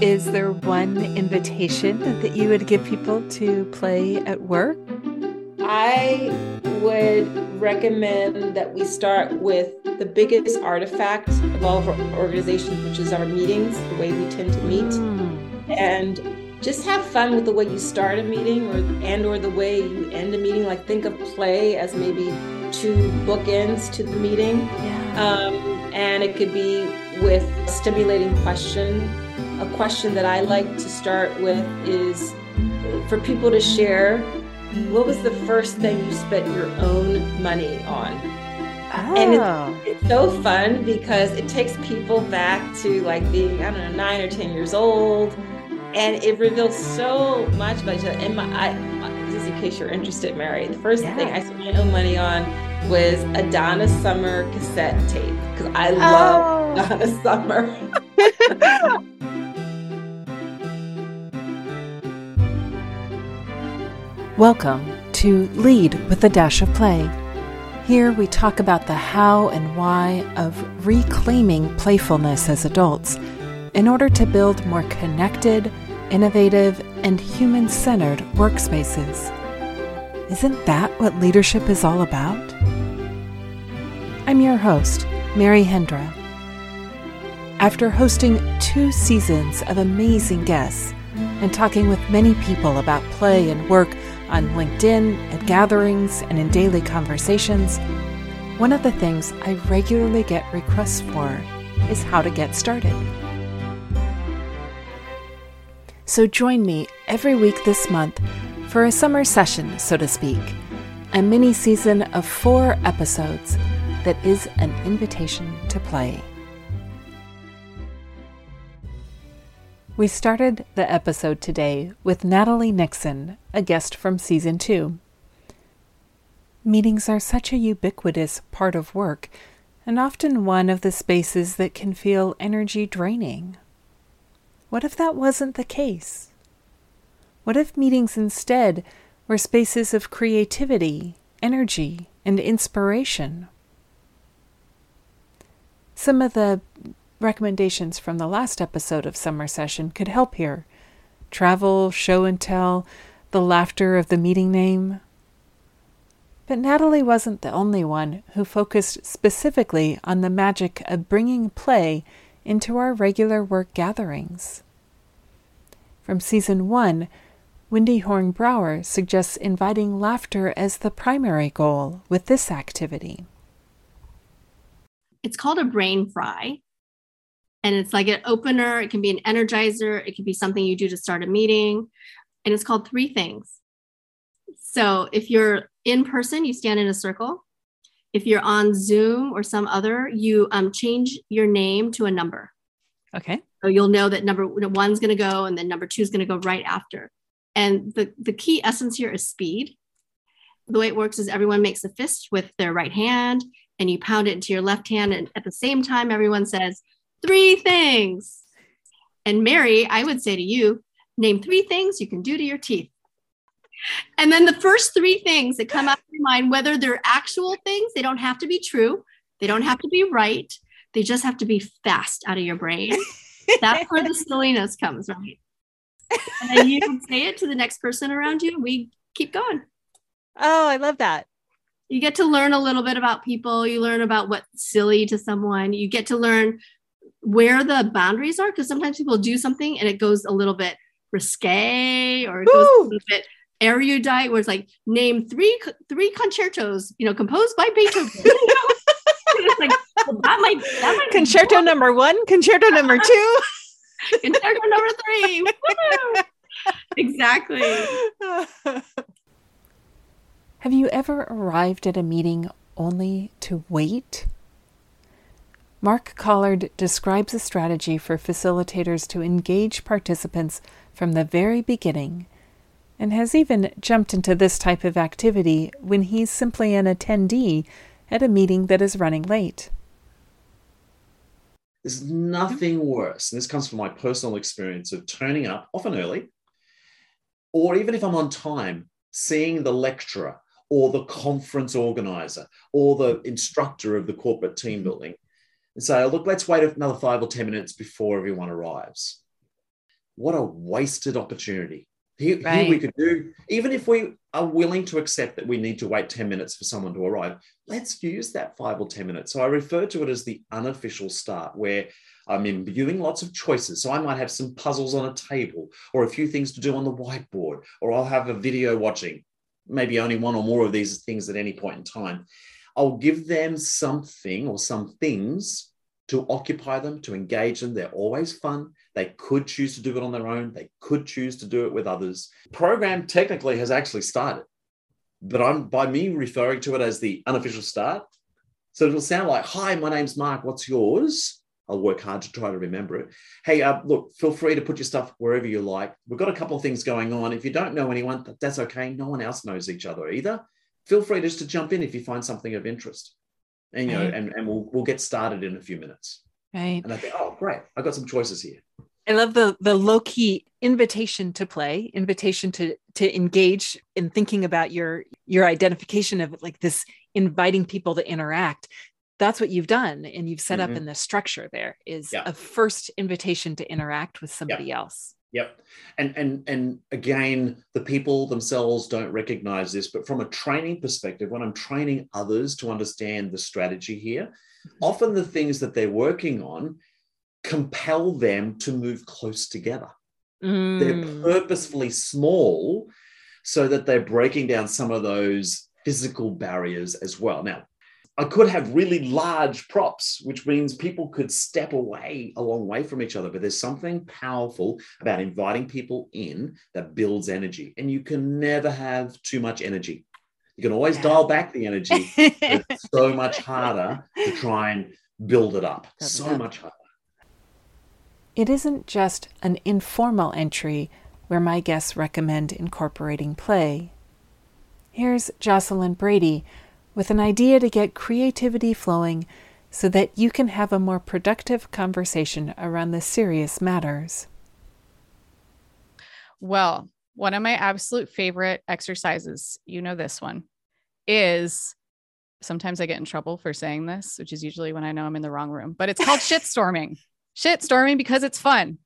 Is there one invitation that you would give people to play at work? I would recommend that we start with the biggest artifact of all of our organizations, which is our meetings, the way we tend to meet. And just have fun with the way you start a meeting or the way you end a meeting. Like, think of play as maybe two bookends to the meeting. Yeah. And it could be with a stimulating question. A question that I like to start with is for people to share, what was the first thing you spent your own money on? Oh. And it's so fun because it takes people back to like being, 9 or 10 years old. And it reveals so much about each other. And just in case you're interested, Mary, the first thing I spent my own money on was a Donna Summer cassette tape. Because I love Donna Summer. Welcome to Lead with a Dash of Play. Here we talk about the how and why of reclaiming playfulness as adults in order to build more connected, innovative, and human-centered workspaces. Isn't that what leadership is all about? I'm your host, Mary Hendra. After hosting 2 seasons of amazing guests and talking with many people about play and work on LinkedIn, at gatherings, and in daily conversations, one of the things I regularly get requests for is how to get started. So join me every week this month for a summer session, so to speak, a mini season of 4 episodes that is an invitation to play. We started the episode today with Natalie Nixon, a guest from Season 2. Meetings are such a ubiquitous part of work, and often one of the spaces that can feel energy draining. What if that wasn't the case? What if meetings instead were spaces of creativity, energy, and inspiration? Some of the recommendations from the last episode of Summer Session could help here. Travel, show and tell, the laughter of the meeting name. But Natalie wasn't the only one who focused specifically on the magic of bringing play into our regular work gatherings. From Season 1, Wendy Hornbrower suggests inviting laughter as the primary goal with this activity. It's called a brain fry. And it's like an opener, it can be an energizer, it can be something you do to start a meeting. And it's called 3 things. So if you're in person, you stand in a circle. If you're on Zoom or some other, you change your name to a number. Okay. So you'll know that number 1's going to go, and then number 2's going to go right after. And the key essence here is speed. The way it works is everyone makes a fist with their right hand, and you pound it into your left hand. And at the same time, everyone says, 3 things. And Mary, I would say to you, name 3 things you can do to your teeth. And then the first 3 things that come out of your mind, whether they're actual things, they don't have to be true. They don't have to be right. They just have to be fast out of your brain. That's where the silliness comes, right? And then you can say it to the next person around you. We keep going. Oh, I love that. You get to learn a little bit about people. You learn about what's silly to someone. You get to learn where the boundaries are, because sometimes people do something and it goes a little bit risque, or it goes a little bit erudite, where it's like, name three concertos, composed by Beethoven. It's like, well, that might concerto number 1, concerto number 2, concerto number 3. Woo! Exactly. Have you ever arrived at a meeting only to wait? Mark Collard describes a strategy for facilitators to engage participants from the very beginning, and has even jumped into this type of activity when he's simply an attendee at a meeting that is running late. There's nothing worse, and this comes from my personal experience of turning up, often early, or even if I'm on time, seeing the lecturer or the conference organizer or the instructor of the corporate team building, and say, look, let's wait another 5 or 10 minutes before everyone arrives. what a wasted opportunity. Here we could do, even if we are willing to accept that we need to wait 10 minutes for someone to arrive, let's use that 5 or 10 minutes. So I refer to it as the unofficial start, where I'm imbuing lots of choices. So I might have some puzzles on a table, or a few things to do on the whiteboard, or I'll have a video watching, maybe only one or more of these things at any point in time. I'll give them something or some things to occupy them, to engage them. They're always fun. They could choose to do it on their own. They could choose to do it with others. Program technically has actually started, but by me referring to it as the unofficial start. So it'll sound like, hi, my name's Mark. What's yours? I'll work hard to try to remember it. Hey, look, feel free to put your stuff wherever you like. We've got a couple of things going on. If you don't know anyone, that's okay. No one else knows each other either. Feel free just to jump in if you find something of interest. And, you know, and we'll get started in a few minutes. Right. And I think, oh, great. I've got some choices here. I love the low-key invitation to play, invitation to engage in thinking about your identification of like this, inviting people to interact. That's what you've done. And you've set up in the structure there is a first invitation to interact with somebody else. Yep. And again, the people themselves don't recognize this, but from a training perspective, when I'm training others to understand the strategy here, often the things that they're working on compel them to move close together. They're purposefully small so that they're breaking down some of those physical barriers as well. Now, I could have really large props, which means people could step away a long way from each other. But there's something powerful about inviting people in that builds energy. And you can never have too much energy. You can always dial back the energy. It's so much harder to try and build it up. So much harder. It isn't just an informal entry where my guests recommend incorporating play. Here's Jocelyn Brady with an idea to get creativity flowing so that you can have a more productive conversation around the serious matters. Well, one of my absolute favorite exercises, you know this one, is, sometimes I get in trouble for saying this, which is usually when I know I'm in the wrong room, but it's called shitstorming. Shitstorming because it's fun.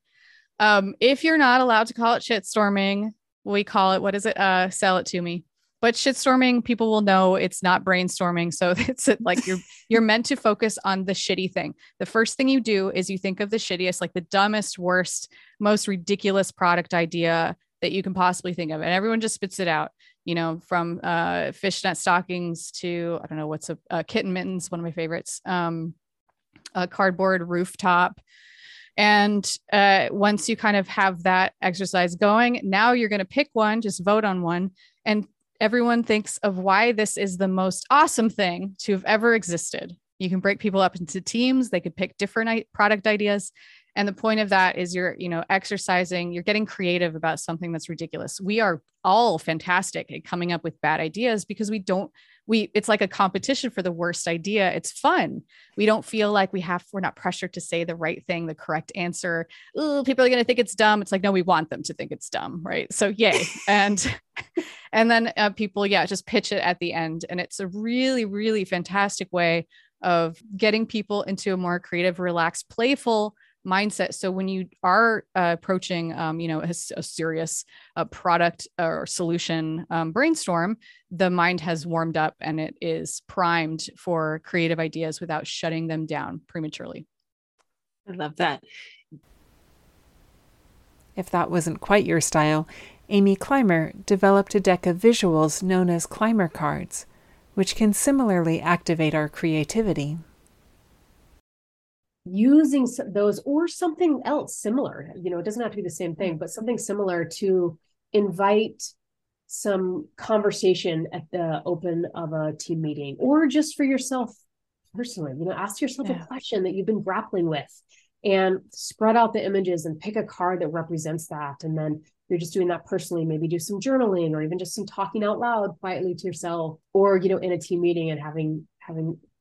If you're not allowed to call it shitstorming, we call it, what is it? Sell it to me. But shitstorming, people will know it's not brainstorming. So it's like you're meant to focus on the shitty thing. The first thing you do is you think of the shittiest, like the dumbest, worst, most ridiculous product idea that you can possibly think of. And everyone just spits it out, you know, from fishnet stockings to, I don't know, what's a kitten mittens, one of my favorites, a cardboard rooftop. And once you kind of have that exercise going, now you're going to pick one, just vote on one. And everyone thinks of why this is the most awesome thing to have ever existed. You can break people up into teams. They could pick different product ideas. And the point of that is you're, you know, exercising, you're getting creative about something that's ridiculous. We are all fantastic at coming up with bad ideas because it's like a competition for the worst idea. It's fun. We don't feel like we're not pressured to say the right thing, the correct answer. Ooh, people are going to think it's dumb. It's like, no, we want them to think it's dumb. Right. So yay. And then people, just pitch it at the end. And it's a really, really fantastic way of getting people into a more creative, relaxed, playful mindset. So when you are approaching, a serious product or solution brainstorm, the mind has warmed up and it is primed for creative ideas without shutting them down prematurely. I love that. If that wasn't quite your style, Amy Clymer developed a deck of visuals known as Clymer cards, which can similarly activate our creativity. Using those or something else similar, you know, it doesn't have to be the same thing, but something similar to invite some conversation at the open of a team meeting, or just for yourself personally, you know, ask yourself a question that you've been grappling with and spread out the images and pick a card that represents that. And then you're just doing that personally, maybe do some journaling or even just some talking out loud quietly to yourself, or, you know, in a team meeting and having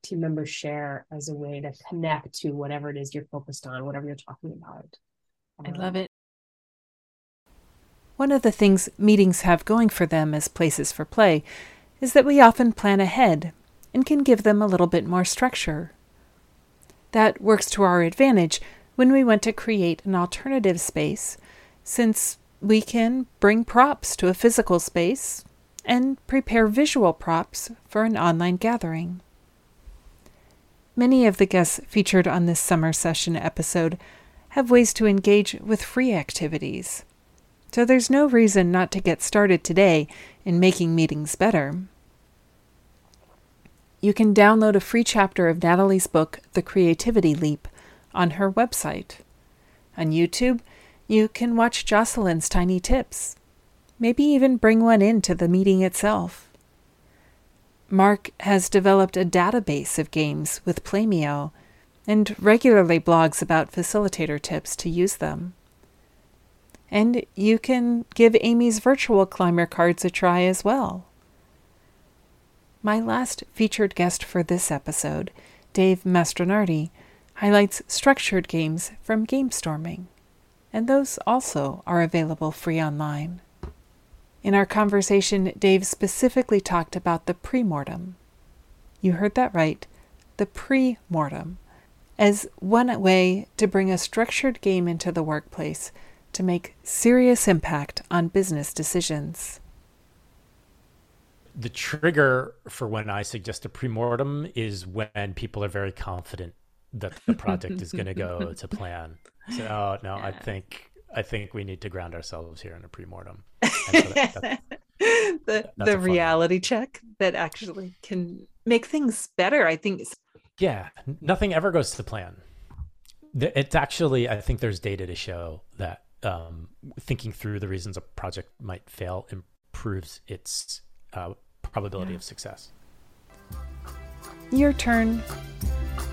team members share as a way to connect to whatever it is you're focused on, whatever you're talking about. I love it. One of the things meetings have going for them as places for play is that we often plan ahead and can give them a little bit more structure. That works to our advantage when we want to create an alternative space since we can bring props to a physical space and prepare visual props for an online gathering. Many of the guests featured on this summer session episode have ways to engage with free activities, so there's no reason not to get started today in making meetings better. You can download a free chapter of Natalie's book, The Creativity Leap, on her website. On YouTube, you can watch Jocelyn's tiny tips. Maybe even bring one into the meeting itself. Mark has developed a database of games with Playmio and regularly blogs about facilitator tips to use them. And you can give Amy's virtual Clymer cards a try as well. My last featured guest for this episode, Dave Mastronardi, highlights structured games from GameStorming, and those also are available free online. In our conversation, Dave specifically talked about the premortem. You heard that right, the pre-mortem, as one way to bring a structured game into the workplace to make serious impact on business decisions. The trigger for when I suggest a premortem is when people are very confident that the project is going to go to plan. So no, yeah. I think we need to ground ourselves here in a premortem. And so the reality check that actually can make things better. I think. Yeah, nothing ever goes to plan. It's actually, I think there's data to show that thinking through the reasons a project might fail improves its probability of success. Your turn.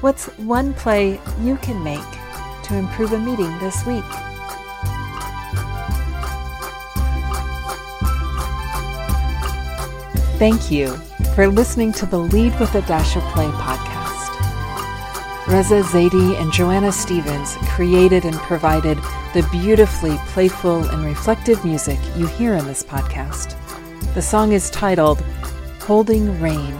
What's one play you can make to improve a meeting this week? Thank you for listening to the Lead with a Dash of Play podcast. Reza Zaidi and Joanna Stevens created and provided the beautifully playful and reflective music you hear in this podcast. The song is titled Holding Rain